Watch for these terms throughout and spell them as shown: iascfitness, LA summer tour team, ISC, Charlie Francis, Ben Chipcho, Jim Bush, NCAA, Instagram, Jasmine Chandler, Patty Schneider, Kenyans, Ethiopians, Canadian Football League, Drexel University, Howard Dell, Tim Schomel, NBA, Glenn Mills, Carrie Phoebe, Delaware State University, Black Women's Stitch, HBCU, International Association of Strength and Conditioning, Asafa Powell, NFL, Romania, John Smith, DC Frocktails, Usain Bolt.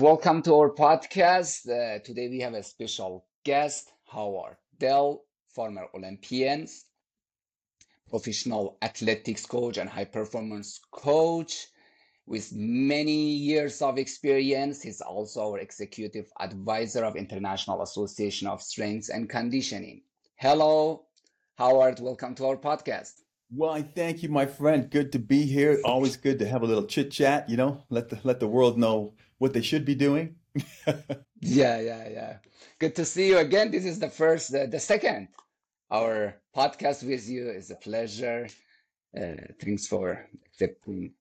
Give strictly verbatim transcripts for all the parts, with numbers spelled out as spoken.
Welcome to our podcast. Uh, today we have a special guest, Howard Dell, former Olympian, professional athletics coach and high performance coach with many years of experience. He's also our executive advisor of International Association of Strength and Conditioning. Hello, Howard. Welcome to our podcast. Well, I thank you, my friend. Good to be here. Always good to have a little chit chat, you know, let the, let the world know what they should be doing. yeah, yeah, yeah. Good to see you again. This is the first, uh, the second, our podcast with you. It's a pleasure. Uh, thanks for accepting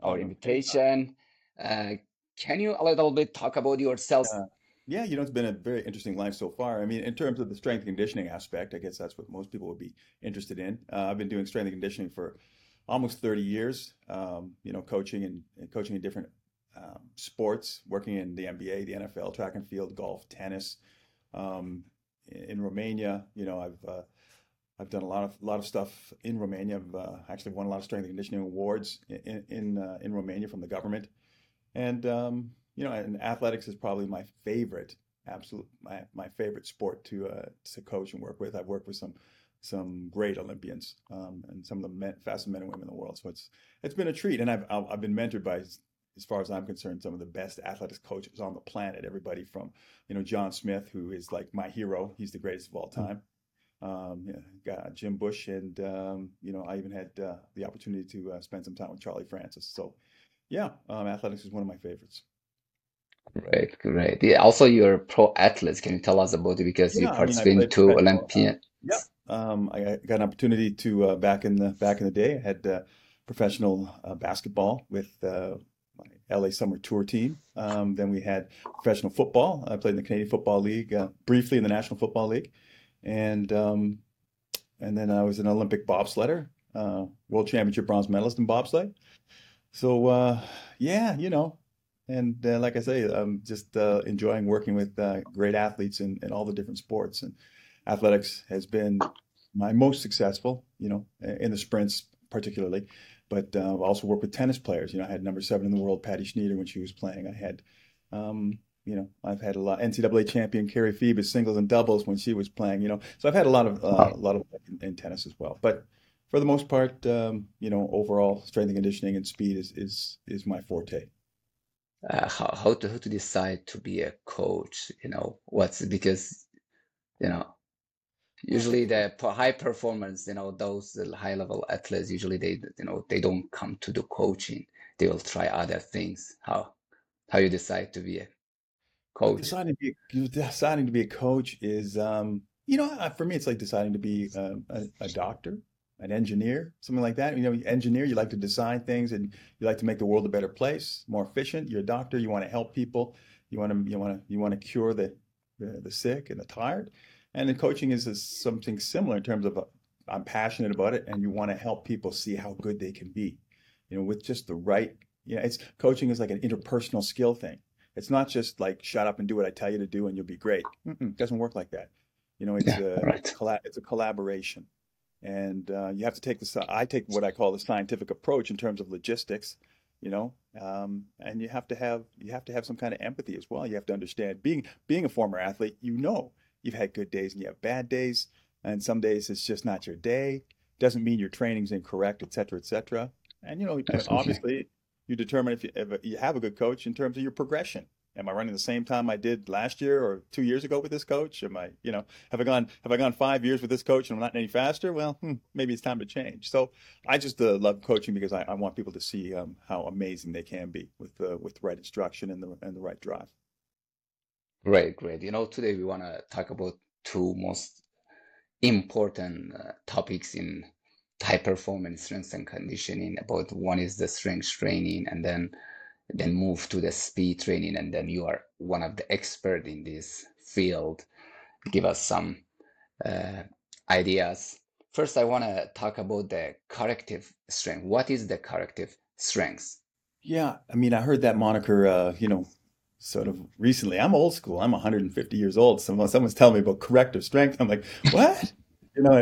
our invitation. Uh, can you a little bit talk about yourself? Uh, yeah, you know, it's been a very interesting life so far. I mean, in terms of the strength and conditioning aspect, I guess that's what most people would be interested in. Uh, I've been doing strength and conditioning for almost thirty years, um, you know, coaching and, and coaching in different Um, sports, working in the N B A, the N F L, track and field, golf, tennis. Um, in Romania, you know, I've uh, I've done a lot of lot of stuff in Romania. I've uh, actually won a lot of strength and conditioning awards in in, uh, in Romania from the government. And um, you know, and athletics is probably my favorite, absolute my, my favorite sport to uh, to coach and work with. I've worked with some some great Olympians um, and some of the men, fastest men and women in the world. So it's it's been a treat, and I've I've been mentored by, as far as I'm concerned, some of the best athletics coaches on the planet. Everybody from, you know, John Smith, who is like my hero. He's the greatest of all time. Um, yeah, got Jim Bush, and um, you know, I even had uh, the opportunity to uh, spend some time with Charlie Francis. So, yeah, um, athletics is one of my favorites. Great, great. Yeah, also, you're a pro athlete. Can you tell us about it? Because yeah, you participated I mean, in two Olympian. Uh, yeah, um, I got an opportunity to uh, back in the back in the day. I had uh, professional uh, basketball with. Uh, L A summer tour team. Um, then we had professional football. I played in the Canadian Football League, uh, briefly in the National Football League, and um, and then I was an Olympic bobsledder, uh, world championship bronze medalist in bobsled. So uh, yeah, you know, and uh, like I say, I'm just uh, enjoying working with uh, great athletes in, in all the different sports, and athletics has been my most successful, you know, in the sprints particularly. But uh, I've also worked with tennis players. You know, I had number seven in the world, Patty Schneider, when she was playing. I had, um, you know, I've had a lot. N C double A champion Carrie Phoebe singles and doubles when she was playing. You know, so I've had a lot of uh, a lot of in, in tennis as well. But for the most part, um, you know, overall strength and conditioning and speed is is is my forte. Uh, how how to how to decide to be a coach? You know, what's because, you know. Usually the high performance, you know, those high level athletes, usually they, you know, they don't come to the coaching. They will try other things. How, how you decide to be a coach? Deciding to be, deciding to be a coach is, um, you know, for me, it's like deciding to be a, a, a doctor, an engineer, something like that. You know, engineer, you like to design things and you like to make the world a better place, more efficient. You're a doctor. You want to help people. You want to, you want to, you want to cure the, the, the sick and the tired. And then coaching is a, something similar in terms of, a, I'm passionate about it, and you want to help people see how good they can be, you know, with just the right, you know, it's coaching is like an interpersonal skill thing. It's not just like, shut up and do what I tell you to do and you'll be great. Mm-mm, it doesn't work like that. You know, it's, yeah, a, right. it's, a, it's a collaboration. And uh, you have to take this, I take what I call the scientific approach in terms of logistics, you know, um, and you have to have, you have to have some kind of empathy as well. You have to understand being, being a former athlete, you know, you've had good days and you have bad days. And some days it's just not your day. Doesn't mean your training's incorrect, et cetera, et cetera. And, you know, That's obviously okay. you determine if you, if you have a good coach in terms of your progression. Am I running the same time I did last year or two years ago with this coach? Am I, you know, have I gone, have I gone five years with this coach and I'm not any faster? Well, hmm, maybe it's time to change. So I just uh, love coaching because I, I want people to see um, how amazing they can be with, uh, with the right instruction and the, and the right drive. Great, great. You know, today we want to talk about two most important uh, topics in high performance, strength and conditioning. About one is the strength training, and then then move to the speed training. And then you are one of the experts in this field. Give us some uh, ideas. First, I want to talk about the corrective strength. What is the corrective strength? Yeah, I mean, I heard that moniker, uh, you know, sort of recently. I'm old school. I'm one hundred fifty years old. Someone, someone's telling me about corrective strength. I'm like, what? You know,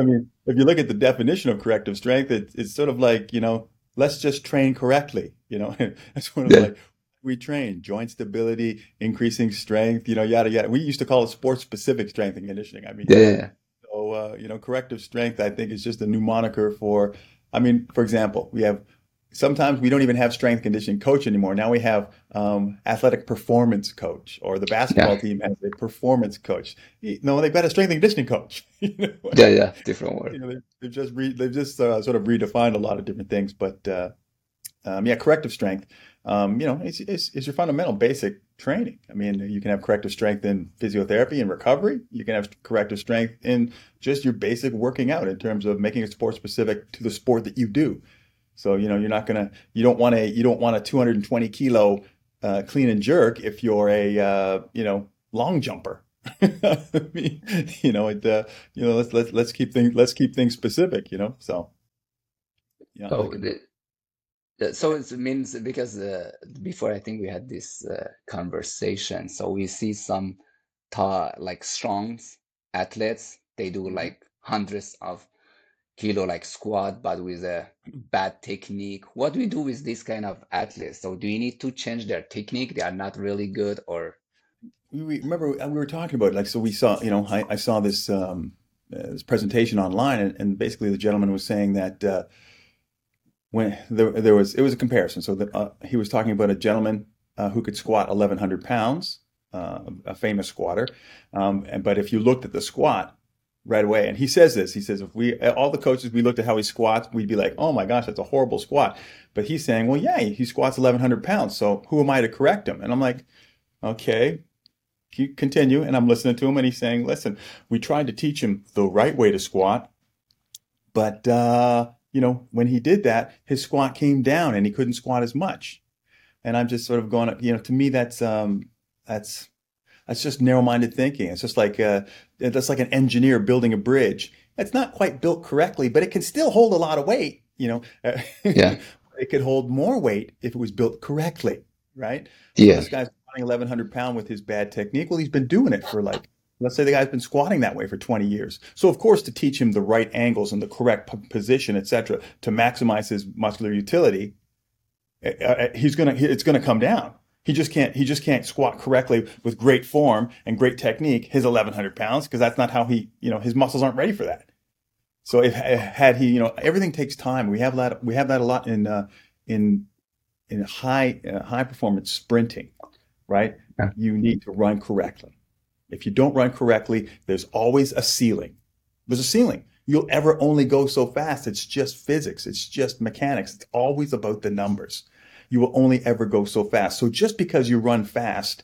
I mean, if you look at the definition of corrective strength, it, it's sort of like, you know, let's just train correctly. You know, it's sort of yeah. like, we train joint stability, increasing strength, you know, yada, yada. We used to call it sports specific strength and conditioning. I mean, yeah. So, uh, you know, corrective strength, I think, is just a new moniker for, I mean, for example, we have, sometimes we don't even have strength conditioning coach anymore. Now we have um, athletic performance coach, or the basketball yeah. team has a performance coach. No, they've got a strength and conditioning coach. you know? Yeah, yeah, different word. You know, they, they've just re, they've just uh, sort of redefined a lot of different things. But uh, um, yeah, corrective strength. Um, you know, it's, it's it's your fundamental basic training. I mean, you can have corrective strength in physiotherapy and recovery. You can have corrective strength in just your basic working out in terms of making it sport specific to the sport that you do. So, you know, you're not going to, you don't want a, you don't want a two hundred twenty kilo uh, clean and jerk if you're a, uh, you know, long jumper. I mean, you know, it, uh, you know, let's, let's, let's keep things, let's keep things specific, you know, so. You know, oh, the, the, so it means, because uh, before I think we had this uh, conversation, so we see some ta- like strong athletes, they do like hundreds of kilo like squat, but with a bad technique. What do we do with this kind of athletes? So do you need to change their technique? They are not really good, or we, we remember we were talking about it, like so we saw you know I, I saw this um, uh, this presentation online, and, and basically the gentleman was saying that uh, when there, there was it was a comparison. So the, uh, he was talking about a gentleman uh, who could squat eleven hundred pounds, uh, a famous squatter, um, and, but if you looked at the squat right away, and he says this, he says, if we, all the coaches, we looked at how he squats, we'd be like, oh my gosh, that's a horrible squat. But he's saying, well, yeah, he squats eleven hundred pounds. So who am I to correct him? And I'm like, okay, continue. And I'm listening to him, and he's saying, listen, we tried to teach him the right way to squat, but, uh, you know, when he did that, his squat came down and he couldn't squat as much. And I'm just sort of going, you know, to me, that's, um, that's, That's just narrow-minded thinking. It's just like uh, that's like an engineer building a bridge. It's not quite built correctly, but it can still hold a lot of weight. You know, yeah, it could hold more weight if it was built correctly, right? Yeah. So this guy's squatting eleven hundred pounds with his bad technique. Well, he's been doing it for like, let's say the guy's been squatting that way for twenty years. So of course, to teach him the right angles and the correct p- position, et cetera, to maximize his muscular utility, uh, he's gonna it's gonna come down. He just can't. He just can't squat correctly with great form and great technique. His eleven hundred pounds, because that's not how he. You know, his muscles aren't ready for that. So if had he, you know, everything takes time. We have that. We have that a lot in uh, in in high uh, high performance sprinting, right? Yeah. You need to run correctly. If you don't run correctly, there's always a ceiling. There's a ceiling. You'll ever only go so fast. It's just physics. It's just mechanics. It's always about the numbers. You will only ever go so fast. So just because you run fast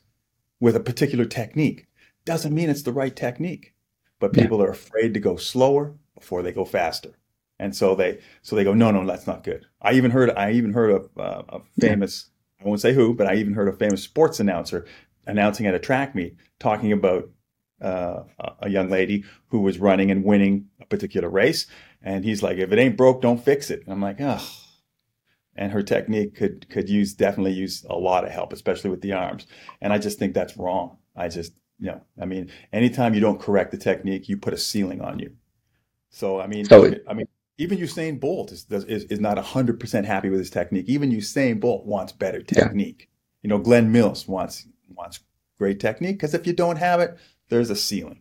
with a particular technique doesn't mean it's the right technique. But people yeah. are afraid to go slower before they go faster, and so they so they go, no, no, that's not good. I even heard I even heard of uh, a famous yeah. I won't say who, but I even heard a famous sports announcer announcing at a track meet talking about uh, a young lady who was running and winning a particular race, and he's like, if it ain't broke, don't fix it. And I'm like, oh. And her technique could could use definitely use a lot of help, especially with the arms. And I just think that's wrong. I just, you know, I mean, anytime you don't correct the technique, you put a ceiling on you. So, I mean, so it, I mean, even Usain Bolt is is, is not one hundred percent happy with his technique. Even Usain Bolt wants better technique. Yeah. You know, Glenn Mills wants wants great technique, because if you don't have it, there's a ceiling.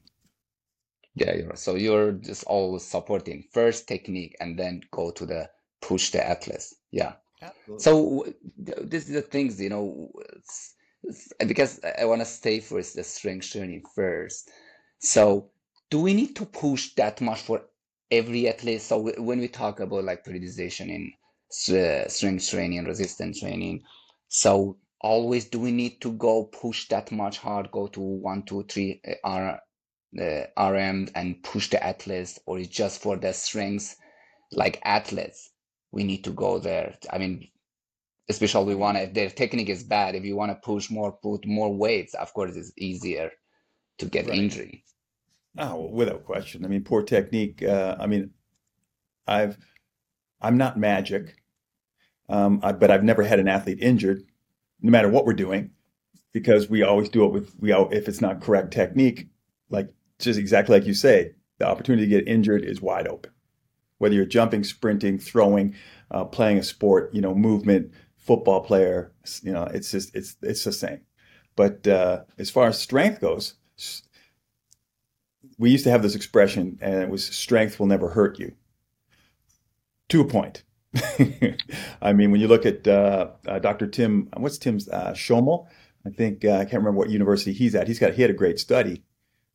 Yeah, so you're just always supporting first technique and then go to the push the athletes. Yeah. Absolutely. So this is the things, you know, it's, it's, because I want to stay first the strength training first. So do we need to push that much for every athlete? So w- when we talk about like periodization in uh, strength training, resistance training, so always do we need to go push that much hard, go to one, two, three uh, R, uh, R M and push the athletes, or it's just for the strengths like athletes? We need to go there. I mean, especially we want to, if their technique is bad, if you want to push more, put more weights, of course, it's easier to get right. injury. Oh, well, without question. I mean, poor technique. Uh, I mean, I've, I'm not magic, um, I, but I've never had an athlete injured, no matter what we're doing, because we always do it with, we all, if it's not correct technique, like just exactly like you say, the opportunity to get injured is wide open. Whether you're jumping, sprinting, throwing, uh, playing a sport, you know, movement, football player. You know, it's just it's it's the same. But uh, as far as strength goes, we used to have this expression, and it was strength will never hurt you. To a point. I mean, when you look at uh, uh, Doctor Tim, what's Tim's uh, Schomel? I think uh, I can't remember what university he's at. He's got he had a great study,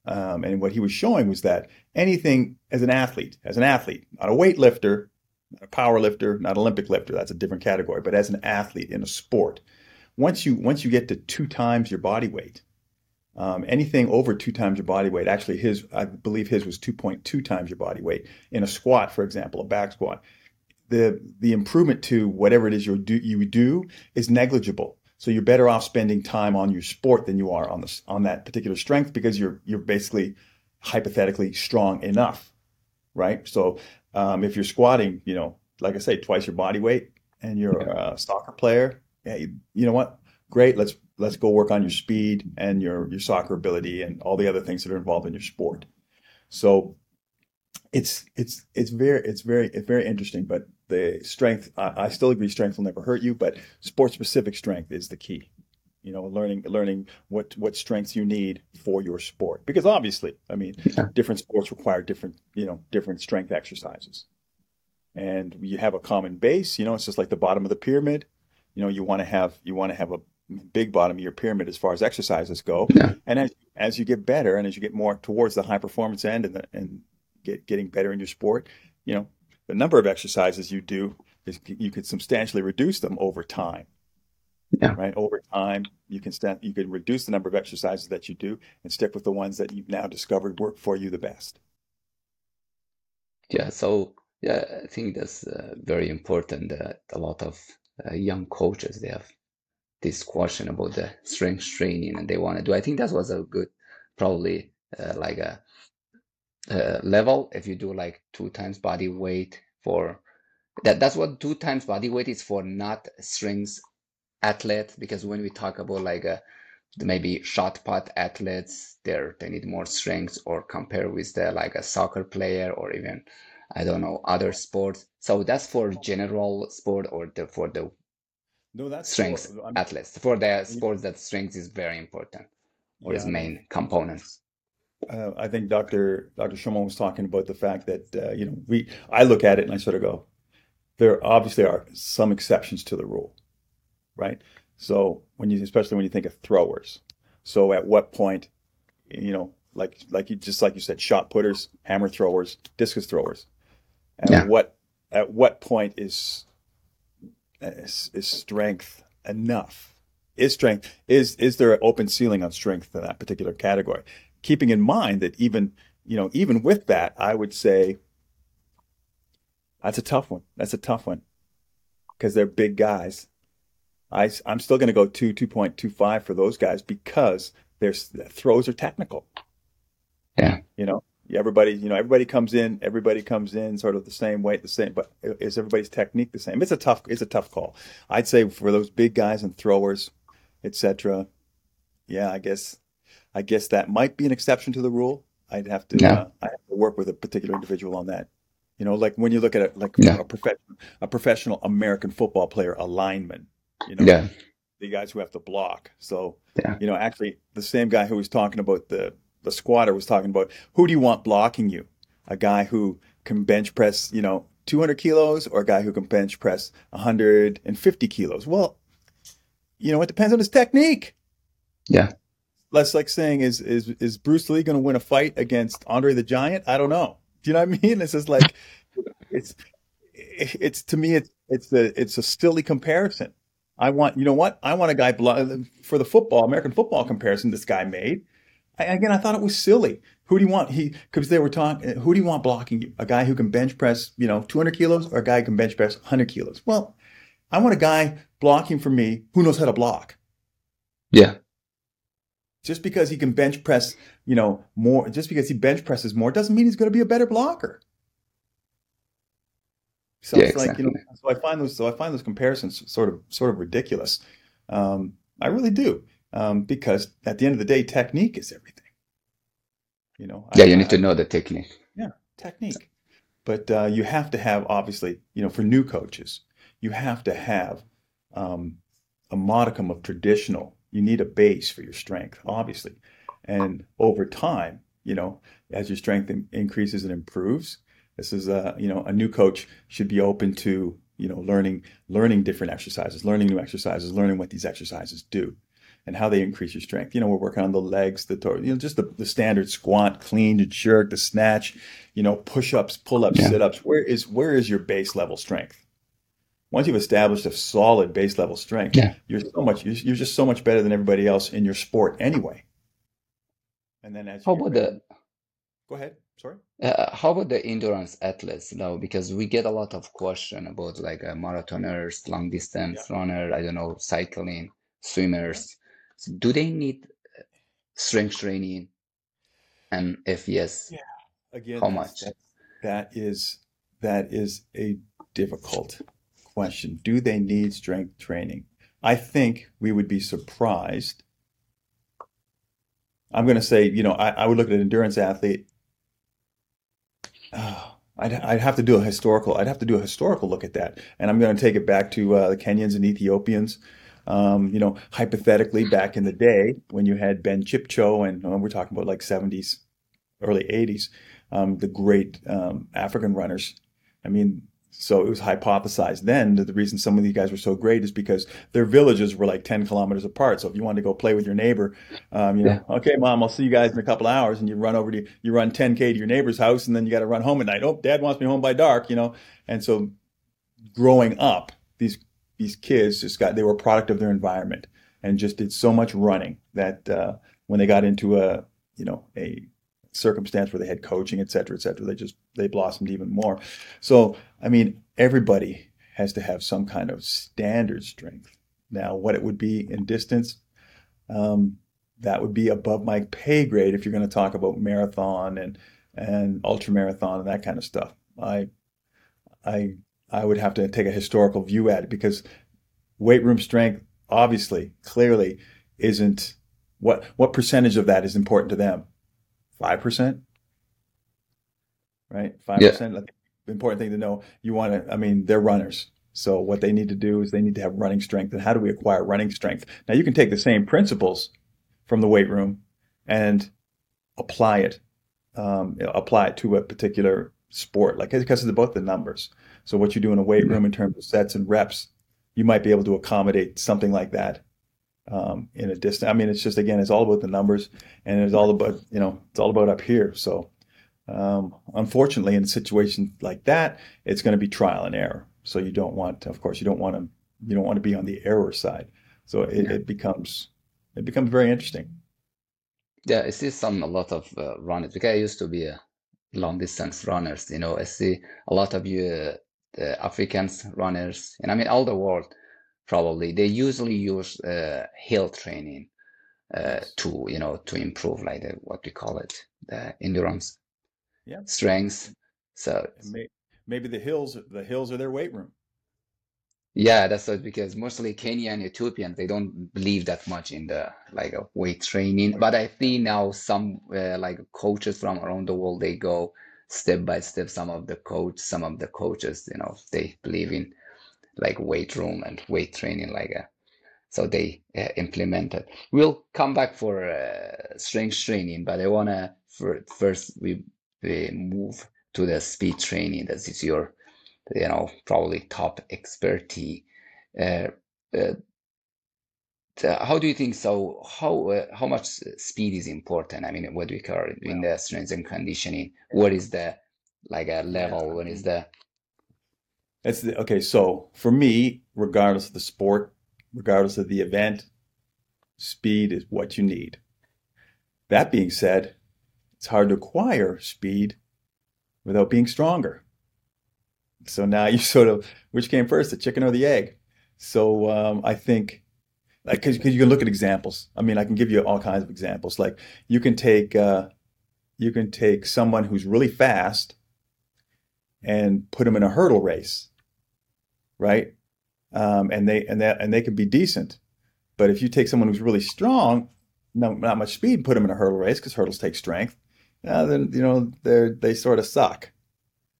um, and what he was showing was that anything as an athlete, as an athlete, not a weightlifter, not a power lifter, not Olympic lifter, that's a different category, but as an athlete in a sport, once you once you get to two times your body weight, um, anything over two times your body weight, actually his I believe his was two point two times your body weight in a squat, for example, a back squat. The, the improvement to whatever it is you do, you do is negligible. So you're better off spending time on your sport than you are on this on that particular strength, because you're you're basically hypothetically strong enough, right? So um, if you're squatting, you know, like I say, twice your body weight, and you're yeah. a soccer player, yeah, you, you know what? Great, let's let's go work on your speed and your your soccer ability and all the other things that are involved in your sport. So it's it's it's very it's very it's very interesting, but. The strength, I, I still agree strength will never hurt you, but sport-specific strength is the key. You know, learning learning what, what strengths you need for your sport. Because obviously, I mean, yeah. different sports require different, you know, different strength exercises. And you have a common base, you know, it's just like the bottom of the pyramid. You know, you want to have you want to have a big bottom of your pyramid as far as exercises go. Yeah. And as as you get better and as you get more towards the high performance end and the, and get getting better in your sport, you know, the number of exercises you do is you could substantially reduce them over time. Yeah. Right. Over time, you can st- you can reduce the number of exercises that you do and stick with the ones that you've now discovered work for you the best. Yeah. So yeah, I think that's uh, very important. Uh, a lot of uh, young coaches, they have this question about the strength training and they want to do. I think that was a good, probably uh, like a. Uh, level. If you do like two times body weight for that, that's what two times body weight is for, not strength athletes, because when we talk about like a, maybe shot put athletes, they're they need more strength, or compare with the like a soccer player or even I don't know other sports. So that's for general sport or the, for the no that's strength for, athletes for the sports that strength is very important or yeah. is main components. Uh, I think Doctor Doctor Schomel was talking about the fact that, uh, you know, we I look at it and I sort of go, there obviously are some exceptions to the rule, right? So when you, especially when you think of throwers. So at what point, you know, like like you just like you said, shot putters, hammer throwers, discus throwers. At yeah. what at what point is, is is strength enough? Is strength is is there an open ceiling on strength in that particular category? Keeping in mind that even, you know, even with that, I would say that's a tough one. That's a tough one because they're big guys. I, I'm still going to go two, two point two five for those guys because their throws are technical. Yeah. You know, everybody, you know, everybody comes in, everybody comes in sort of the same weight, the same, but is everybody's technique the same? It's a tough, it's a tough call. I'd say for those big guys and throwers, et cetera. Yeah, I guess. I guess that might be an exception to the rule. I'd have to, yeah. uh, I have to work with a particular individual on that. You know, like when you look at it, like yeah. a, prof- a professional American football player, a lineman, you know, yeah. the guys who have to block. So, yeah. you know, actually the same guy who was talking about the, the squatter was talking about, who do you want blocking you? A guy who can bench press, you know, two hundred kilos or a guy who can bench press one hundred fifty kilos. Well, you know, it depends on his technique. Yeah. That's like saying, is is is Bruce Lee going to win a fight against Andre the Giant? I don't know. Do you know what I mean? It's just like, it's it's to me it's it's a it's a silly comparison. I want you know what I want a guy for the football American football comparison this guy made. I, again, I thought it was silly. Who do you want? He because they were talking. Who do you want blocking you? A guy who can bench press you know two hundred kilos or a guy who can bench press one hundred kilos? Well, I want a guy blocking for me who knows how to block. Yeah. Just because he can bench press, you know, more, just because he bench presses more doesn't mean he's going to be a better blocker. So yeah, it's exactly. like, you know, so I find those, so I find those comparisons sort of, sort of ridiculous. Um, I really do. Um, because at the end of the day, technique is everything, you know? Yeah. I, you need I, to know the technique. Yeah. Technique. But, uh, you have to have, obviously, you know, for new coaches, you have to have um, a modicum of traditional. You need a base for your strength, obviously. And over time, you know, as your strength in- increases and improves, this is a, you know, a new coach should be open to, you know, learning, learning different exercises, learning new exercises, learning what these exercises do and how they increase your strength. You know, we're working on the legs, the torso, you know, just the, the standard squat, clean, the jerk, the snatch, you know, push-ups, pull-ups, yeah. sit-ups. Where is, where is your base level strength? Once you've established a solid base level strength, yeah. you're so much, you're, you're just so much better than everybody else in your sport anyway. And then as how about the, go ahead. Sorry. Uh, how about the endurance athletes now? Because we get a lot of question about like uh, marathoners, long distance yeah. runner, I don't know, cycling, swimmers. So do they need strength training? And if yes, yeah. Again, how much? That, that is that is a difficult question. Do they need strength training? I think we would be surprised. I'm going to say, you know, I, I would look at an endurance athlete. Oh, I'd, I'd have to do a historical. I'd have to do a historical look at that, and I'm going to take it back to uh, the Kenyans and Ethiopians. Um, you know, hypothetically, back in the day when you had Ben Chipcho, and oh, we're talking about like seventies, early eighties, um, the great um, African runners. I mean, so it was hypothesized then that the reason some of these guys were so great is because their villages were like ten kilometers apart. So if you wanted to go play with your neighbor, um, you know, yeah. okay, mom, I'll see you guys in a couple of hours. And you run over to, you run ten K to your neighbor's house and then you got to run home at night. Oh, dad wants me home by dark, you know? And so growing up, these, these kids just got, they were a product of their environment and just did so much running that uh, when they got into a, you know, a circumstance where they had coaching, et cetera, et cetera, they just, they blossomed even more. So, I mean, everybody has to have some kind of standard strength. Now, what it would be in distance, um, that would be above my pay grade if you're going to talk about marathon and, and ultra marathon and that kind of stuff. I, I, I would have to take a historical view at it because weight room strength, obviously, clearly isn't what, what percentage of that is important to them. five percent, right? five percent, yeah. Like, the important thing to know, you want to, I mean, they're runners. So what they need to do is they need to have running strength. And how do we acquire running strength? Now you can take the same principles from the weight room and apply it, um, apply it to a particular sport, like because it's about the numbers. So what you do in a weight mm-hmm. room in terms of sets and reps, you might be able to accommodate something like that. Um, in a distance, I mean, it's just, again, it's all about the numbers and it's all about, you know, it's all about up here. So, um, unfortunately in a situation like that, it's going to be trial and error. So you don't want to, of course you don't want to, you don't want to be on the error side. So it, yeah. it becomes, it becomes very interesting. Yeah. I see some, a lot of uh, runners, because I used to be a long distance runners, you know, I see a lot of you, uh, the Africans runners, and I mean, all the world. Probably they usually use uh, hill training uh, to, you know, to improve like the, what we call it, the endurance, yeah, strength. So may, maybe the hills, the hills are their weight room. Yeah, that's what, because mostly Kenya and Ethiopians, they don't believe that much in the like uh, weight training. But I think now some uh, like coaches from around the world, they go step by step. Some of the coach, some of the coaches, you know, they believe in like weight room and weight training, like a, so they uh, implemented. We'll come back for uh, strength training, but I wanna for, first we, we move to the speed training. That is your, you know, probably top expertise. Uh, uh, how do you think? So how uh, how much speed is important? I mean, what do we call it in the strength and conditioning? What is the like a level? What is the That's the, okay. So for me, regardless of the sport, regardless of the event, speed is what you need. That being said, it's hard to acquire speed without being stronger. So now you sort of, which came first, the chicken or the egg? So um, I think, like, cause, cause you can look at examples. I mean, I can give you all kinds of examples. Like you can take, uh, you can take someone who's really fast and put them in a hurdle race. Right. Um, and they, and that, and they can be decent, but if you take someone who's really strong, no, not much speed, put them in a hurdle race, cause hurdles take strength. Uh, then, you know, they're, they sort of suck.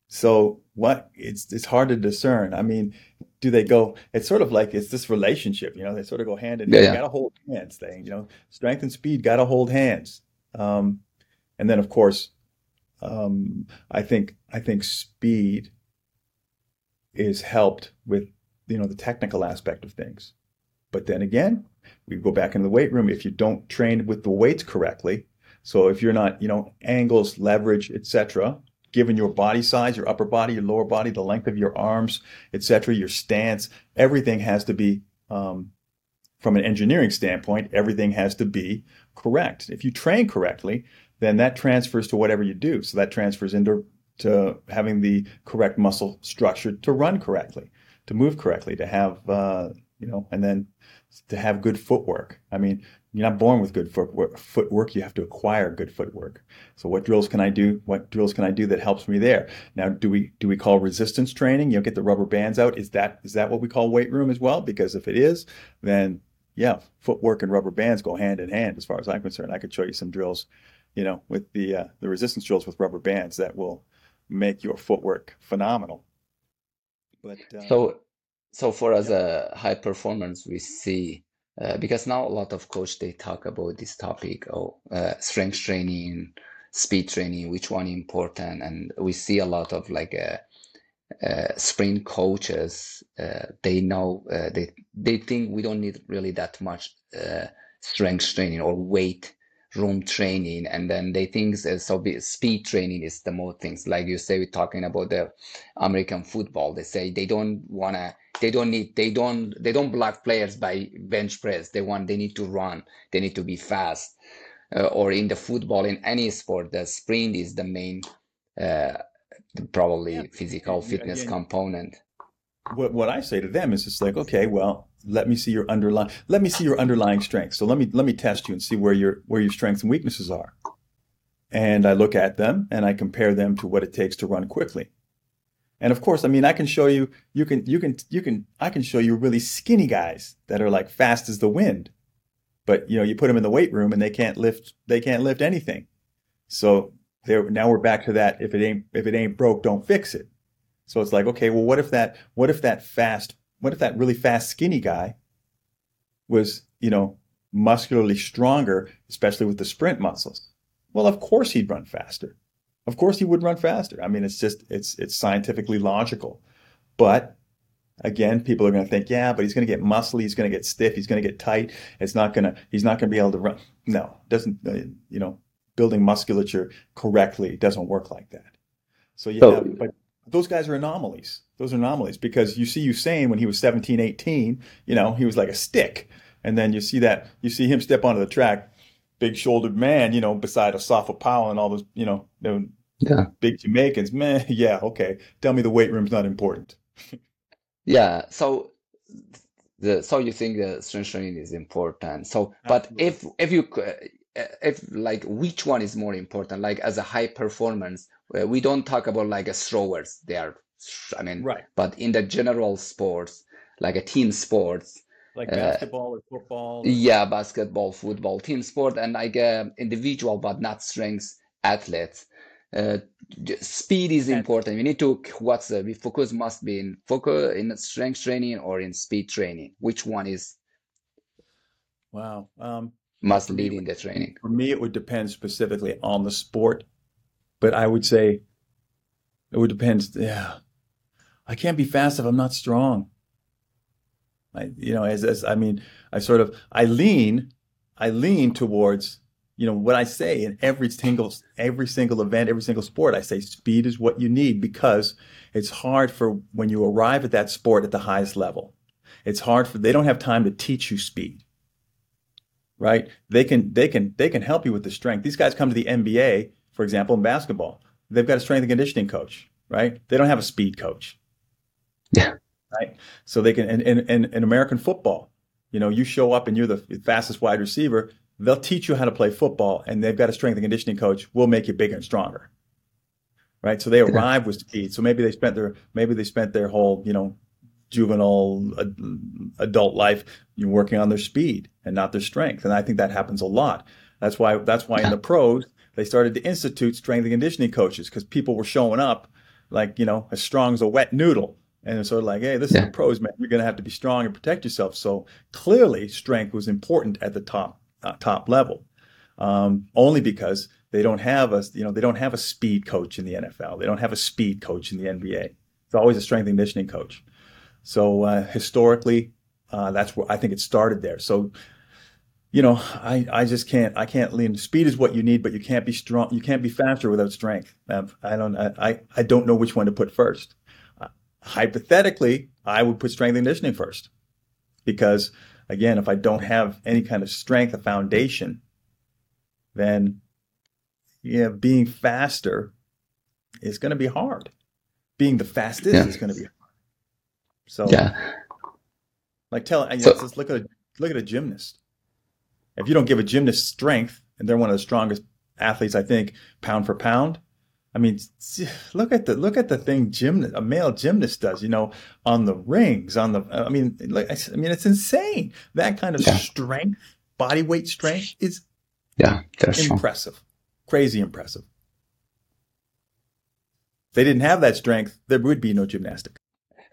So what it's, it's hard to discern. I mean, do they go? It's sort of like, it's this relationship, you know, they sort of go hand in hand. Yeah, yeah. Got to hold hands thing, you know, strength and speed got to hold hands. Um, and then of course, um, I think, I think speed is helped with, you know, the technical aspect of things. But then again, we go back into the weight room. If you don't train with the weights correctly, so if you're not, you know, angles, leverage, et cetera, given your body size, your upper body, your lower body, the length of your arms, et cetera, your stance, everything has to be, um, from an engineering standpoint, everything has to be correct. If you train correctly, then that transfers to whatever you do. So that transfers into to having the correct muscle structure to run correctly, to move correctly, to have, uh, you know, and then to have good footwork. I mean, you're not born with good footwork. Footwork, you have to acquire good footwork. So what drills can I do? What drills can I do that helps me there? Now, do we do we call resistance training? You know, get the rubber bands out. Is that is that what we call weight room as well? Because if it is, then yeah, footwork and rubber bands go hand in hand. As far as I'm concerned, I could show you some drills, you know, with the uh, the resistance drills with rubber bands that will make your footwork phenomenal. But uh, so so for us, a yeah. uh, high performance, we see. Uh, because now a lot of coaches, they talk about this topic of uh, strength training, speed training, which one important. And we see a lot of like uh, uh, sprint coaches, uh, they know, uh, they they think we don't need really that much uh, strength training or weight room training. And then they think uh, so speed training is the more things. Like you say, we're talking about the American football. They say they don't want to They don't need. They don't. They don't block players by bench press. They want. They need to run. They need to be fast. Uh, or in the football, in any sport, the sprint is the main, uh, probably yeah. physical fitness yeah, yeah. component. What What I say to them is, it's like, okay, well, let me see your underlying. Let me see your underlying strengths. So let me let me test you and see where your where your strengths and weaknesses are. And I look at them and I compare them to what it takes to run quickly. And of course, I mean, I can show you, you can, you can, you can, I can show you really skinny guys that are like fast as the wind, but you know, you put them in the weight room and they can't lift, they can't lift anything. So there, now we're back to that. If it ain't, if it ain't broke, don't fix it. So it's like, okay, well, what if that, what if that fast, what if that really fast skinny guy was, you know, muscularly stronger, especially with the sprint muscles? Well, of course he'd run faster. Of course he would run faster. I mean, it's just, it's it's scientifically logical. But again, people are going to think, yeah, but he's going to get muscly, he's going to get stiff, he's going to get tight. It's not going to, he's not going to be able to run. No, doesn't, you know, building musculature correctly doesn't work like that. So yeah, oh. but those guys are anomalies. Those are anomalies because you see Usain when he was seventeen, eighteen, you know, he was like a stick. And then you see that, you see him step onto the track, big-shouldered man, you know, beside Asafa Powell and all those, you know, yeah. big Jamaicans. Man, yeah, okay. Tell me the weight room's not important. yeah. So, the so you think the strength training is important? So, but Absolutely. if if you if like which one is more important? Like as a high performance, we don't talk about like as throwers. They are, I mean, right. But in the general sports, like a team sports. Like basketball uh, or football? Or... Yeah, basketball, football, team sport, and like uh, individual but not strength athletes. Uh, speed is and... important. We need to, what's uh, we focus must be in focus in strength training or in speed training. Which one is? Wow. Um, must lead in the training. For me, it would depend specifically on the sport, but I would say it would depend. Yeah, I can't be fast if I'm not strong. I, you know, as, as I mean, I sort of, I lean, I lean towards, you know, what I say in every single, every single event, every single sport, I say speed is what you need because it's hard for when you arrive at that sport at the highest level, it's hard for, they don't have time to teach you speed, right? They can, they can, they can help you with the strength. These guys come to the N B A, for example, in basketball, they've got a strength and conditioning coach, right? They don't have a speed coach. Yeah. Right. So they can, and in and, and American football, you know, you show up and you're the fastest wide receiver, they'll teach you how to play football and they've got a strength and conditioning coach, we'll make you bigger and stronger. Right. So they arrive with speed. So maybe they spent their, maybe they spent their whole, you know, juvenile ad, adult life you know, working on their speed and not their strength. And I think that happens a lot. That's why, that's why in the pros, they started to institute strength and conditioning coaches because people were showing up like, you know, as strong as a wet noodle. And they're sort of like, hey, this yeah. is the pros, man. You're going to have to be strong and protect yourself. So clearly strength was important at the top uh, top level, um, only because they don't have a, you know, they don't have a speed coach in the N F L. They don't have a speed coach in the N B A. It's always a strength and conditioning coach. So uh, historically, uh, that's where I think it started there. So, you know, I, I just can't I can't lean. Speed is what you need, but you can't be strong. You can't be faster without strength. Um, I don't I, I don't know which one to put first. Hypothetically, I would put strength and conditioning first because, again, if I don't have any kind of strength, a foundation, then yeah, being faster is going to be hard. Being the fastest yeah. is going to be hard. So, yeah. like, tell you know, so, let's look at a, look at a gymnast. If you don't give a gymnast strength, and they're one of the strongest athletes, I think, pound for pound. I mean, look at the look at the thing gymnast, a male gymnast does, you know, on the rings, on the. I mean, like, I mean, it's insane. That kind of yeah. strength, body weight strength, is yeah, impressive, strong. Crazy impressive. If they didn't have that strength, there would be no gymnastics.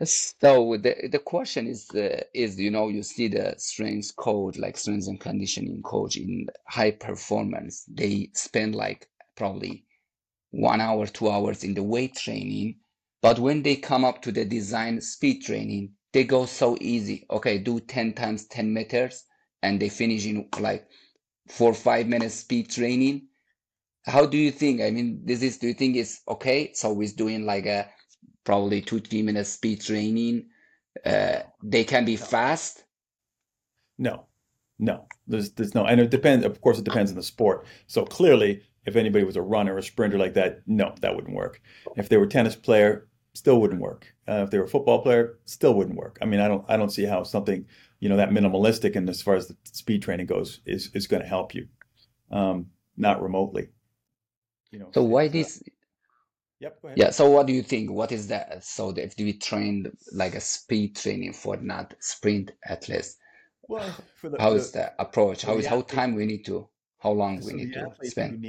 So the the question is uh, is you know you see the strength coach, like strength and conditioning coach in high performance, they spend like probably one hour, two hours in the weight training. But when they come up to the design speed training, they go so easy. Okay, do ten times ten meters and they finish in like four, five minutes speed training. How do you think? I mean, this is, do you think it's okay? So we're doing like a probably two, three minutes speed training. Uh, they can be fast? No, no, there's, there's no, and it depends, of course, it depends on the sport. So clearly, if anybody was a runner or a sprinter like that, no, that wouldn't work. If they were a tennis player, still wouldn't work. Uh, if they were a football player, still wouldn't work. I mean, I don't, I don't see how something, you know, that minimalistic and as far as the speed training goes is is going to help you, um, not remotely. You know. So why this? Uh, yep. Go ahead. Yeah. So what do you think? What is that? So if we trained like a speed training for not sprint athletes, well, for the, how the, is the approach? How is how time we need to? How long so we need to spend?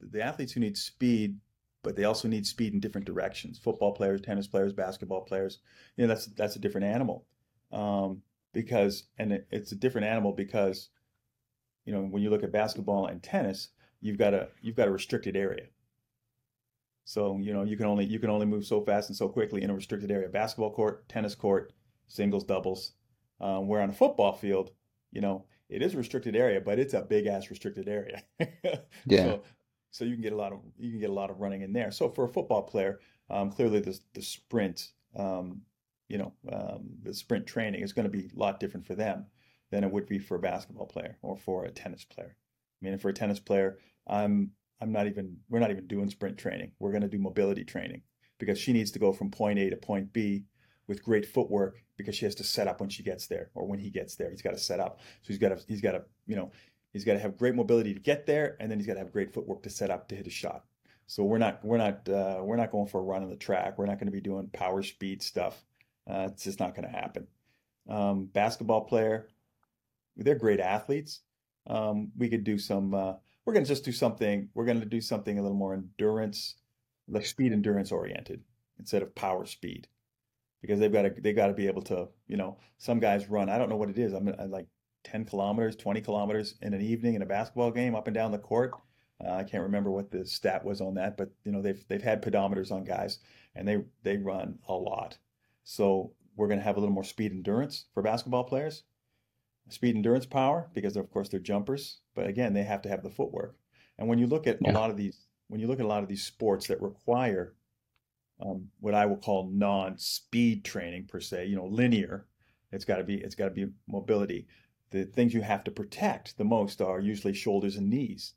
The athletes who need speed, but they also need speed in different directions. Football players, tennis players, basketball players, you know, that's that's a different animal. Um, because, and it, it's a different animal because, you know, when you look at basketball and tennis, you've got a, you've got a restricted area. So, you know, you can only, you can only move so fast and so quickly in a restricted area. Basketball court, tennis court, singles, doubles. Um, where on a football field, you know, it is a restricted area, but it's a big ass restricted area. yeah. So, So you can get a lot of you can get a lot of running in there. So for a football player, um, clearly the the sprint, um, you know, um, the sprint training is going to be a lot different for them than it would be for a basketball player or for a tennis player. I mean, for a tennis player, I'm I'm not even we're not even doing sprint training. We're going to do mobility training because she needs to go from point A to point B with great footwork because she has to set up when she gets there or when he gets there. He's got to set up. So he's got to he's got to you know. He's got to have great mobility to get there, and then he's got to have great footwork to set up to hit a shot. So we're not we're not uh, we're not going for a run on the track. We're not going to be doing power speed stuff. Uh, it's just not going to happen. Um, basketball player, they're great athletes. Um, we could do some. Uh, we're going to just do something. We're going to do something a little more endurance, like speed endurance oriented, instead of power speed, because they've got to they got to be able to. You know, some guys run. I don't know what it is. I'm, I'm like. ten kilometers, twenty kilometers in an evening in a basketball game up and down the court. Uh, I can't remember what the stat was on that, but you know they've they've had pedometers on guys and they they run a lot. So we're going to have a little more speed endurance for basketball players, speed endurance power because of course they're jumpers, but again they have to have the footwork. And when you look at yeah. a lot of these, when you look at a lot of these sports that require um, what I will call non-speed training per se, you know, linear, it's got to be it's got to be mobility. The things you have to protect the most are usually shoulders and knees.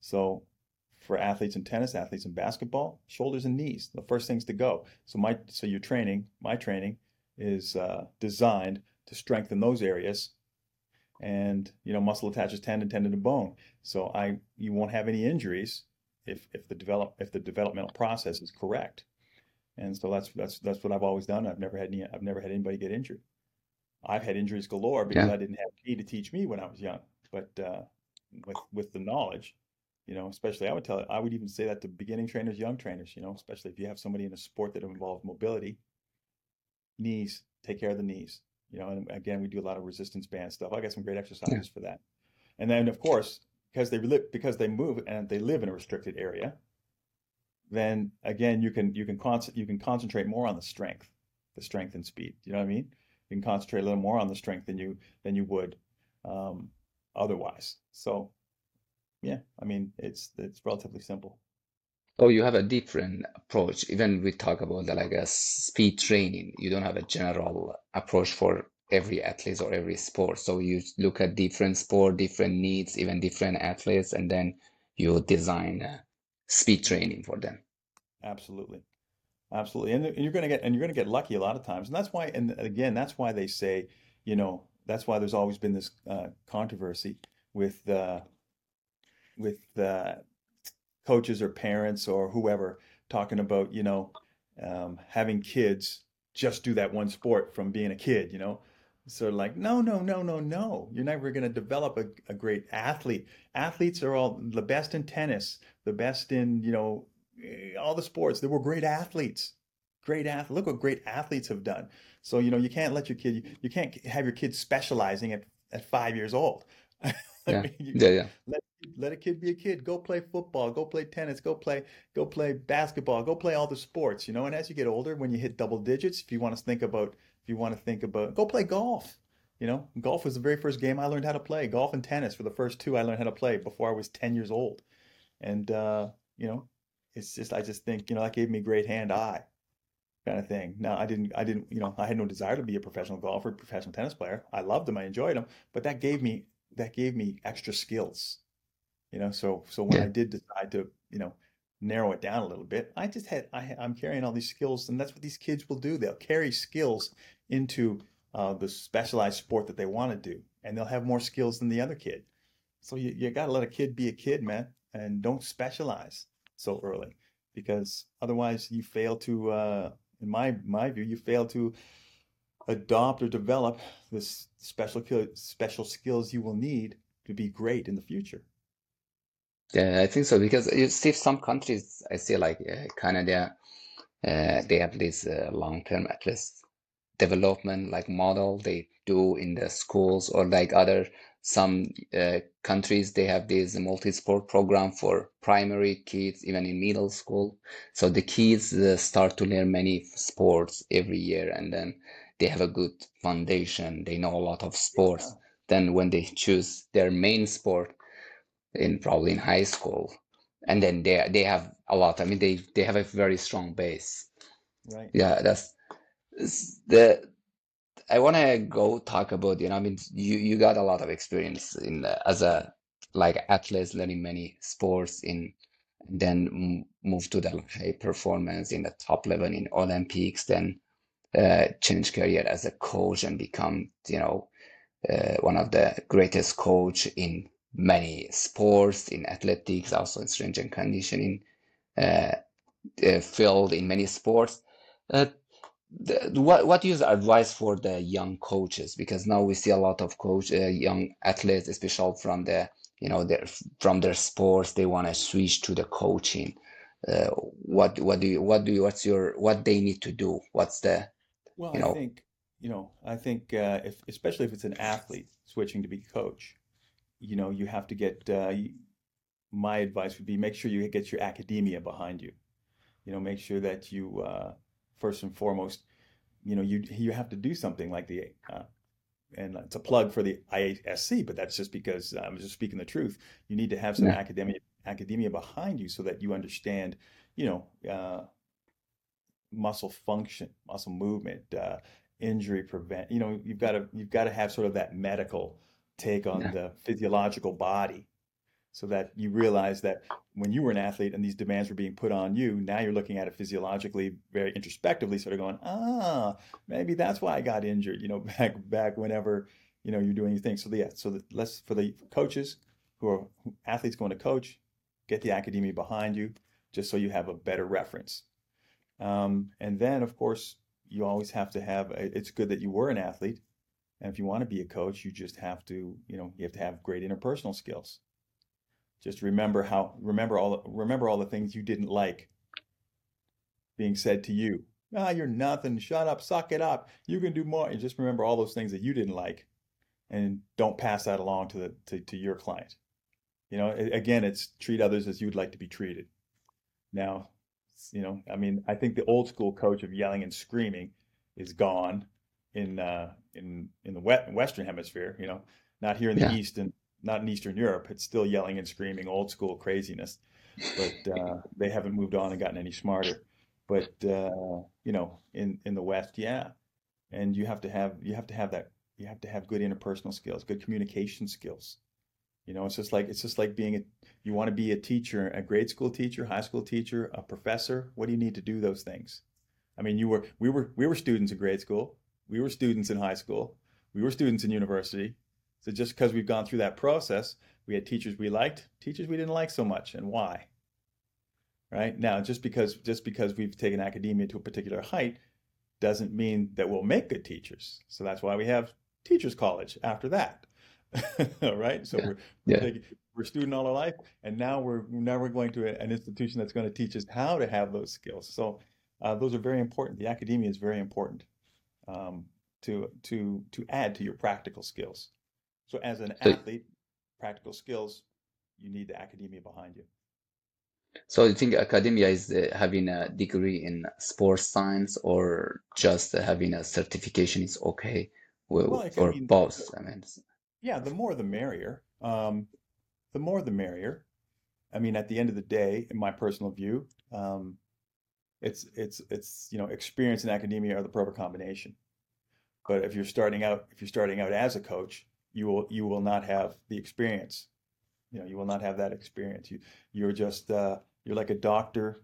So for athletes in tennis, athletes in basketball, shoulders and knees, the first things to go. So my so your training, my training is uh, designed to strengthen those areas. And, you know, muscle attaches tendon, tendon to bone. So I you won't have any injuries if if the develop if the developmental process is correct. And so that's that's that's what I've always done. I've never had any I've never had anybody get injured. I've had injuries galore because yeah. I didn't have P to teach me when I was young, but uh, with with the knowledge, you know, especially I would tell I would even say that to beginning trainers, young trainers, you know, especially if you have somebody in a sport that involves mobility, knees, take care of the knees. You know, and again, we do a lot of resistance band stuff. I got some great exercises yeah. for that. And then, of course, because they live, because they move and they live in a restricted area, then again, you can you can con- you can concentrate more on the strength, the strength and speed. You know what I mean? You can concentrate a little more on the strength than you than you would um, otherwise. So, yeah, I mean, it's it's relatively simple. Oh, you have a different approach. Even we talk about the, like a speed training. You don't have a general approach for every athlete or every sport. So you look at different sport, different needs, even different athletes, and then you design uh, speed training for them. Absolutely, absolutely. And you're gonna get and you're gonna get lucky a lot of times. And that's why. And again, that's why they say, you know, that's why there's always been this uh, controversy with uh, with uh, coaches or parents or whoever talking about, you know, um, having kids just do that one sport from being a kid, you know? So like, no, no, no, no, no. You're never going to develop a, a great athlete. Athletes are all the best in tennis, the best in, you know, all the sports. They were great athletes. Great ath- Look what great athletes have done. So, you know, you can't let your kid, you, you can't have your kid specializing at, at five years old. Yeah. I mean, you, yeah, yeah. Let, let a kid be a kid. Go play football. Go play tennis. Go play. Go play basketball. Go play all the sports. You know, and as you get older, when you hit double digits, if you want to think about, if you want to think about, go play golf. You know, golf was the very first game I learned how to play. Golf and tennis were the first two I learned how to play before I was ten years old. And uh, you know, it's just I just think you know that gave me great hand eye kind of thing. Now I didn't I didn't you know I had no desire to be a professional golfer, professional tennis player. I loved them. I enjoyed them, but that gave me that gave me extra skills. You know, so so when yeah. I did decide to, you know, narrow it down a little bit, I just had I, I'm carrying all these skills, and that's what these kids will do. They'll carry skills into uh, the specialized sport that they want to do, and they'll have more skills than the other kid. So you you got to let a kid be a kid, man, and don't specialize so early, because otherwise you fail to, uh, in my my view, you fail to adopt or develop this special special skills you will need to be great in the future. Yeah, I think so, because you see some countries, I see like uh, Canada, uh, they have this uh, long-term at least development like model they do in the schools, or like other some uh, countries, they have this multi-sport program for primary kids, even in middle school. So the kids uh, start to learn many sports every year, and then they have a good foundation. They know a lot of sports. Yeah. Then when they choose their main sport, in probably in high school, and then they they have a lot. I mean, they, they have a very strong base. Right. Yeah, that's the. I want to go talk about you know. I mean, you, you got a lot of experience in the, as a like athlete, learning many sports in, then move to the high performance in the top level in Olympics, then uh, change career as a coach and become you know uh, one of the greatest coach in many sports, in athletics, also in strength and conditioning uh, uh, field, in many sports. Uh, the, what what is advice for the young coaches? Because now we see a lot of coach uh, young athletes, especially from the you know their from their sports, they want to switch to the coaching. Uh, what what do you what do you, what's your what they need to do? What's the well? You know, I think you know. I think uh, if especially if it's an athlete switching to be coach. You know, you have to get, uh, my advice would be make sure you get your academia behind you. You know, make sure that you, uh, first and foremost, you know, you you have to do something like the, uh, and it's a plug for the I S C, but that's just because I'm just speaking the truth. You need to have some yeah. academia, academia behind you so that you understand, you know, uh, muscle function, muscle movement, uh, injury prevent, you know, you've got to, you've got to have sort of that medical take on yeah. the physiological body, so that you realize that when you were an athlete and these demands were being put on you, now you're looking at it physiologically, very introspectively, sort of going, ah, maybe that's why I got injured, you know, back back whenever, you know, you're doing your thing. So yeah, so the, let's for the coaches who are who athletes going to coach, get the academia behind you, just so you have a better reference. Um, and then, of course, you always have to have. It's good that you were an athlete. And if you want to be a coach, you just have to, you know, you have to have great interpersonal skills. Just remember how, remember all, remember all the things you didn't like being said to you ah, you're nothing, shut up, suck it up, you can do more. And just remember all those things that you didn't like, and don't pass that along to the to, to your client. You know, again, it's treat others as you'd like to be treated. Now, you know, I mean, I think the old school coach of yelling and screaming is gone in uh, in in the wet Western Hemisphere. You know, not here in the yeah. East and not in Eastern Europe. It's still yelling and screaming, old school craziness. But uh, they haven't moved on and gotten any smarter. But uh, you know, in, in the West, yeah, and you have to have you have to have that. You have to have good interpersonal skills, good communication skills. You know, it's just like it's just like being a. You want to be a teacher, a grade school teacher, high school teacher, a professor. What do you need to do those things? I mean, you were we were we were students in grade school. We were students in high school. We were students in university. So just because we've gone through that process, we had teachers we liked, teachers we didn't like so much, and why? Right now, just because just because we've taken academia to a particular height, doesn't mean that we'll make good teachers. So that's why we have teachers college after that. Right? So yeah. we're we're, yeah. taking, we're student all our life, and now we're now we're going to an institution that's going to teach us how to have those skills. So uh, those are very important. The academia is very important um, to to to add to your practical skills. So as an so, athlete, practical skills, you need the academia behind you. So you think academia is uh, having a degree in sports science, or just uh, having a certification is okay, well, well, or mean, both? I mean. Yeah, the more the merrier. Um, the more the merrier. I mean, at the end of the day, in my personal view, um, it's it's it's you know, experience and academia are the proper combination. But if you're starting out, if you're starting out as a coach, you will you will not have the experience. You know, you will not have that experience. You you're just uh, you're like a doctor.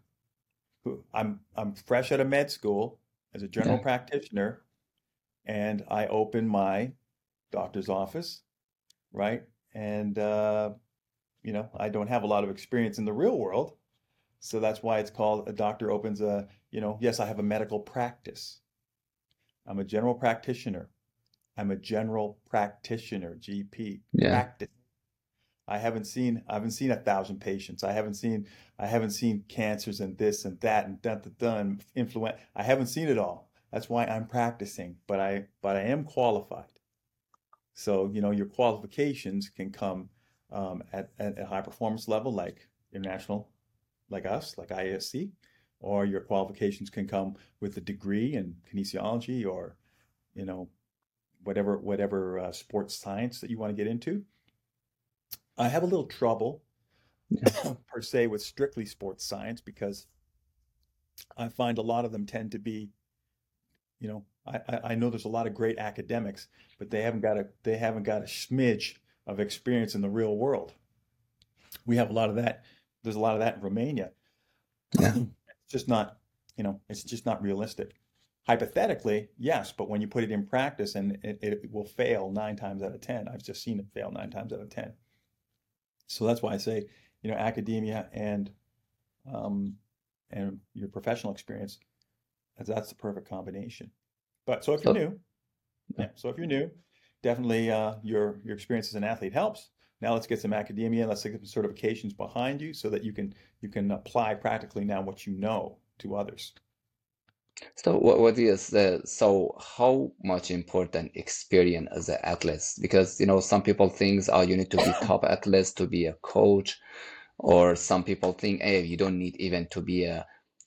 Who, I'm I'm fresh out of med school as a general yeah. practitioner, and I open my doctor's office. Right. And, uh, you know, I don't have a lot of experience in the real world. So that's why it's called a doctor opens a, you know, yes, I have a medical practice. I'm a general practitioner. I'm a general practitioner, G P yeah. practice. I haven't seen, I haven't seen a thousand patients. I haven't seen, I haven't seen cancers and this and that and dun, dun, dun, influenza. I haven't seen it all. That's why I'm practicing, but I, but I am qualified. So, you know, your qualifications can come um, at, at a high performance level, like international, like us, like I A S C, or your qualifications can come with a degree in kinesiology or, you know, whatever whatever uh, sports science that you want to get into. I have a little trouble, per se, with strictly sports science, because I find a lot of them tend to be, you know, I, I know there's a lot of great academics, but they haven't got a they haven't got a smidge of experience in the real world. We have a lot of that. There's a lot of that in Romania. Yeah. It's just not, you know, it's just not realistic. Hypothetically, yes, but when you put it in practice, and it, it will fail nine times out of ten. I've just seen it fail nine times out of ten. So that's why I say, you know, academia and um, and your professional experience, that's the perfect combination. But so if you're new, yeah. So if you're new, definitely uh, your your experience as an athlete helps. Now let's get some academia, let's get some certifications behind you, so that you can you can apply practically now what you know to others. So what what is uh, so how much important experience as an athlete? Because you know some people think, oh, you need to be top athletes to be a coach, or some people think, hey, you don't need even to be a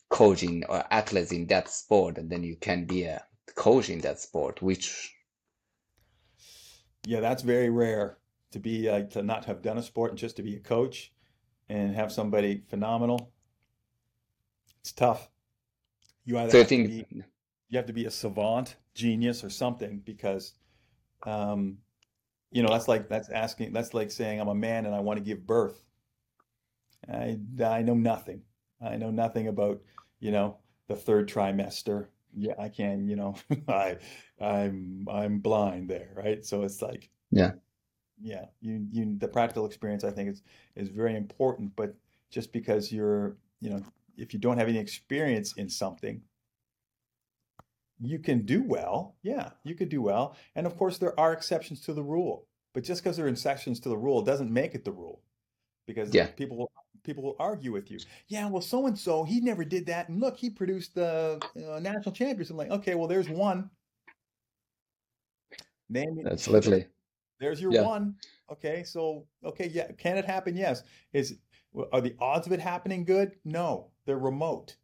coaching or athletes in that sport, and then you can be a coach in that sport, which yeah that's very rare to be uh, to not have done a sport and just to be a coach and have somebody phenomenal. It's tough. You either so have, think... to be, you have to be a savant, genius, or something, because um you know that's like that's asking that's like saying I'm a man and I want to give birth. I I know nothing I know nothing about you know the third trimester. Yeah, I can, you know, I, I'm, I'm blind there. Right. So it's like, yeah, yeah, you, you, the practical experience, I think is, is very important, but just because you're, you know, if you don't have any experience in something, you can do well. Yeah, you could do well. And of course there are exceptions to the rule, but just because there are exceptions to the rule doesn't make it the rule, because yeah. people, people will argue with you. Yeah, well, so-and-so, he never did that. And look, he produced the uh, national champions. I'm like, okay, well, there's one. Name it. That's lovely. There's your yeah. one. Okay, so, okay, yeah. Can it happen? Yes. Is Are the odds of it happening good? No, they're remote.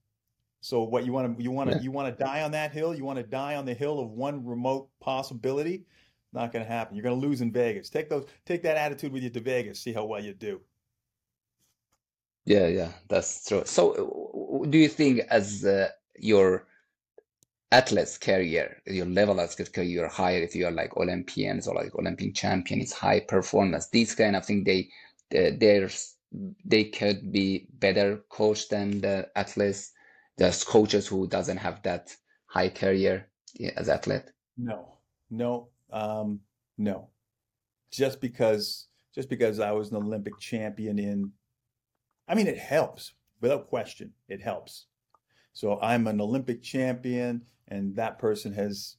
So what you want to you want to yeah. you want to die on that hill? You want to die on the hill of one remote possibility? Not going to happen. You're going to lose in Vegas. Take those take that attitude with you to Vegas. See how well you do. Yeah, yeah, that's true. So, do you think as uh, your athlete's career, your level as career higher, if you are like Olympians or like Olympic champion, it's high performance. These kind of thing, they uh, there's they could be better coached than the athletes. There's coaches who doesn't have that high career as athlete. No, no, um, no. Just because, just because I was an Olympic champion in, I mean, it helps without question. It helps. So I'm an Olympic champion, and that person has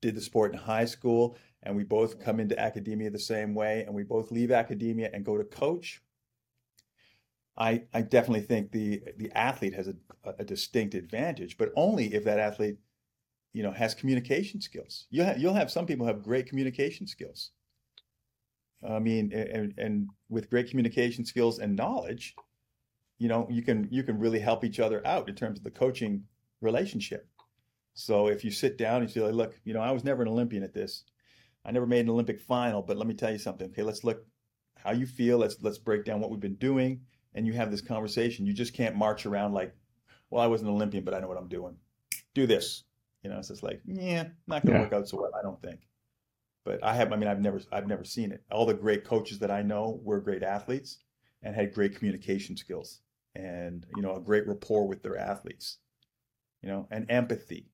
did the sport in high school, and we both come into academia the same way, and we both leave academia and go to coach. I, I definitely think the the athlete has a, a distinct advantage, but only if that athlete, you know, has communication skills. You'll have, you'll have some people have great communication skills. I mean, and, and with great communication skills and knowledge, you know, you can you can really help each other out in terms of the coaching relationship. So if you sit down and you say, look, you know, I was never an Olympian at this. I never made an Olympic final, but let me tell you something. Okay, let's look how you feel. Let's let's break down what we've been doing. And you have this conversation. You just can't march around like, well, I was an Olympian, but I know what I'm doing. Do this. You know, it's just like, yeah, not going to yeah. work out so well, I don't think. But I have, I mean, I've never, I've never seen it. All the great coaches that I know were great athletes and had great communication skills and, you know, a great rapport with their athletes, you know, and empathy,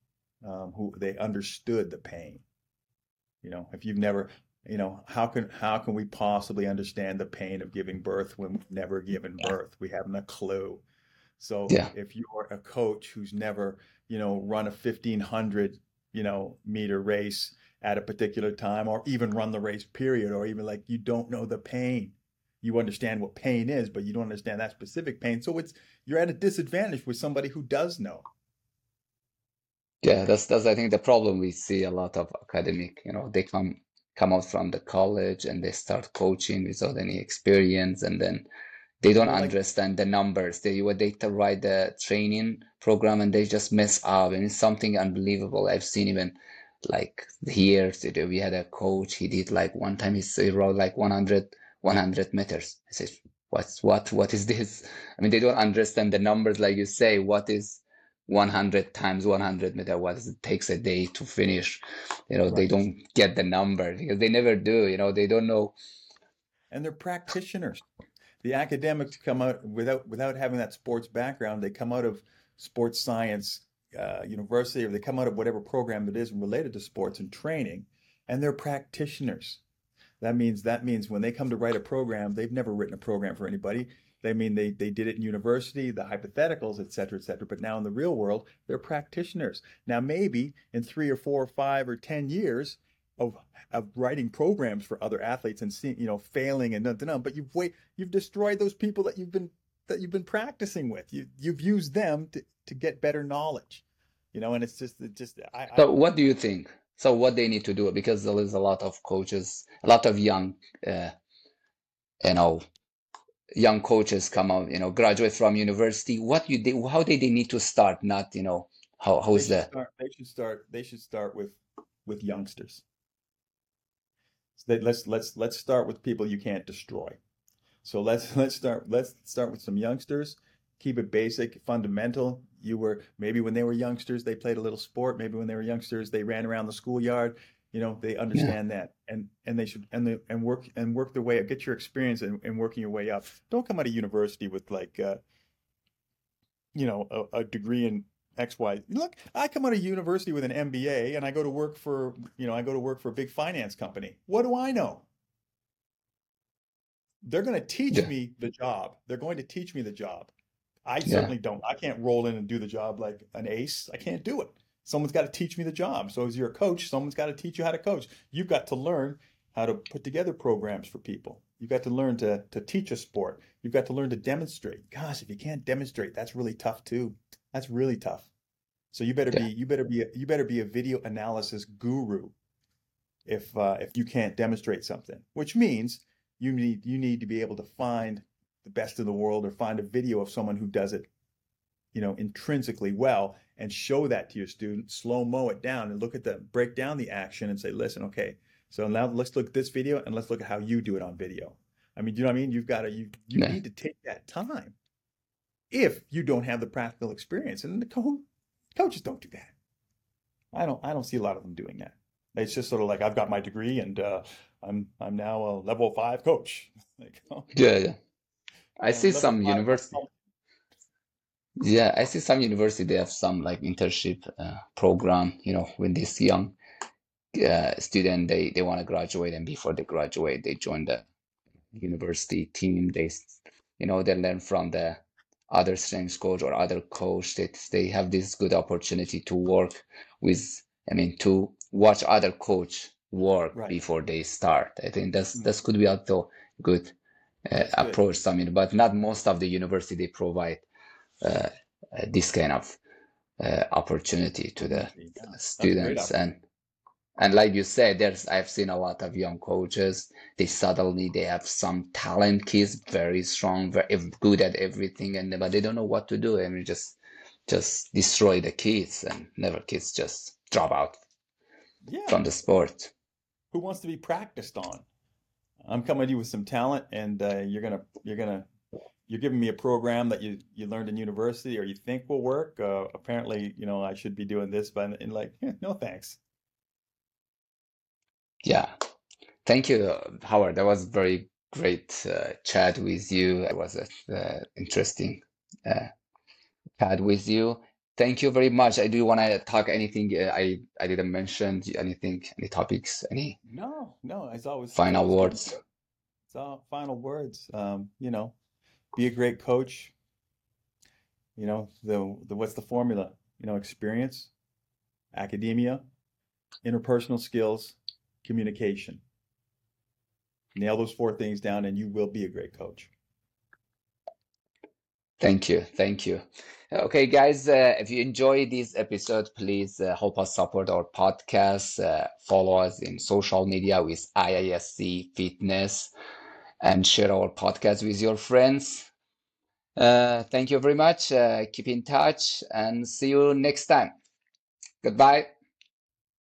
um, who they understood the pain. You know, if you've never... You know, how can how can we possibly understand the pain of giving birth when we've never given birth? We haven't a clue. So yeah. if you're a coach who's never, you know, run a fifteen hundred, you know, meter race at a particular time, or even run the race period, or even like you don't know the pain. You understand what pain is, but you don't understand that specific pain. So it's you're at a disadvantage with somebody who does know. Yeah, that's that's I think the problem we see a lot of academic, you know, they come come out from the college and they start coaching without any experience, and then they don't like, understand the numbers. They were they write the training program and they just mess up, and it's something unbelievable. I've seen even like here we had a coach. He did like one time he wrote like one hundred meters. I said, what's what what is this? I mean, they don't understand the numbers, like you say. What is one hundred times one hundred meter? What it takes a day to finish, you know, right. They don't get the number because they never do, you know, they don't know. And they're practitioners. The academics come out without without having that sports background. They come out of sports science uh, university, or they come out of whatever program it is related to sports and training, and they're practitioners. That means that means when they come to write a program, they've never written a program for anybody. They mean they they did it in university, the hypotheticals, et cetera, et cetera. But now in the real world, they're practitioners. Now, maybe in three or four or five or ten years of of writing programs for other athletes and seeing, you know, failing and nothing, but you've wait you've destroyed those people that you've been that you've been practicing with. You you've used them to, to get better knowledge, you know. And it's just it just. I, so I, what do you think? So what they need to do, because there is a lot of coaches, a lot of young, uh, you know. young coaches come out, you know, graduate from university. What you do, how did they need to start? Not, you know, how how is that? Start, they should start. They should start with with youngsters. So they, let's let's let's start with people you can't destroy. So let's let's start let's start with some youngsters. Keep it basic, fundamental. You were maybe when they were youngsters, they played a little sport. Maybe when they were youngsters, they ran around the schoolyard. You know, they understand yeah. that, and and they should and they, and work and work their way up. Get your experience and, and working your way up. Don't come out of university with like, uh, you know, a, a degree in X, Y. Look, I come out of university with an M B A, and I go to work for you know I go to work for a big finance company. What do I know? They're going to teach yeah. me the job. They're going to teach me the job. I yeah. certainly don't. I can't roll in and do the job like an ace. I can't do it. Someone's got to teach me the job. So as you're a coach, someone's got to teach you how to coach. You've got to learn how to put together programs for people. You've got to learn to, to teach a sport. You've got to learn to demonstrate. Gosh, if you can't demonstrate, that's really tough too. That's really tough. So you better yeah. be, you better be, a, you better be a video analysis guru if uh, if you can't demonstrate something, which means you need you need to be able to find the best in the world or find a video of someone who does it, you know, intrinsically well, and show that to your student, slow mo it down and look at the, break down the action and say, listen, okay, so now let's look at this video and let's look at how you do it on video. I mean, you know what I mean? You've got to, you, you yeah. need to take that time if you don't have the practical experience. And the co- coaches don't do that. I don't, I don't see a lot of them doing that. It's just sort of like, I've got my degree and uh, I'm, I'm now a level five coach. Like, oh. Yeah, yeah. I see some university. Yeah, I see some university, they have some like internship uh, program, you know, when this young uh, student, they, they want to graduate, and before they graduate, they join the university team. They, you know, they learn from the other strength coach or other coach that they have this good opportunity to work with, I mean, to watch other coach work right. before they start. I think that's, mm-hmm. that could be also good uh, approach. Good. I mean, but not most of the university, they provide Uh, uh, this kind of uh, opportunity to the yeah, students, and and like you said, there's I've seen a lot of young coaches. They suddenly they have some talent kids, very strong, very good at everything, and but they don't know what to do. I mean, just just destroy the kids, and never kids just drop out yeah. from the sport. Who wants to be practiced on? I'm coming to you with some talent, and uh, you're gonna you're gonna. You're giving me a program that you, you learned in university or you think will work. Uh, apparently, you know, I should be doing this, but and like, yeah, no, thanks. Yeah. Thank you, Howard. That was very great uh, chat with you. It was an uh, interesting uh, chat with you. Thank you very much. I do want to talk anything. Uh, I, I didn't mention anything, any topics, any. No, no. It's always final it's words. Good. It's all final words. Um, you know, be a great coach. You know, the, the what's the formula? You know, experience, academia, interpersonal skills, communication. Nail those four things down and you will be a great coach. Thank you. Thank you. Okay, guys, uh, if you enjoy this episode, please uh, help us support our podcast. Uh, follow us in social media with I I S C Fitness, and share our podcast with your friends. Uh, thank you very much. Uh, keep in touch and see you next time. Goodbye.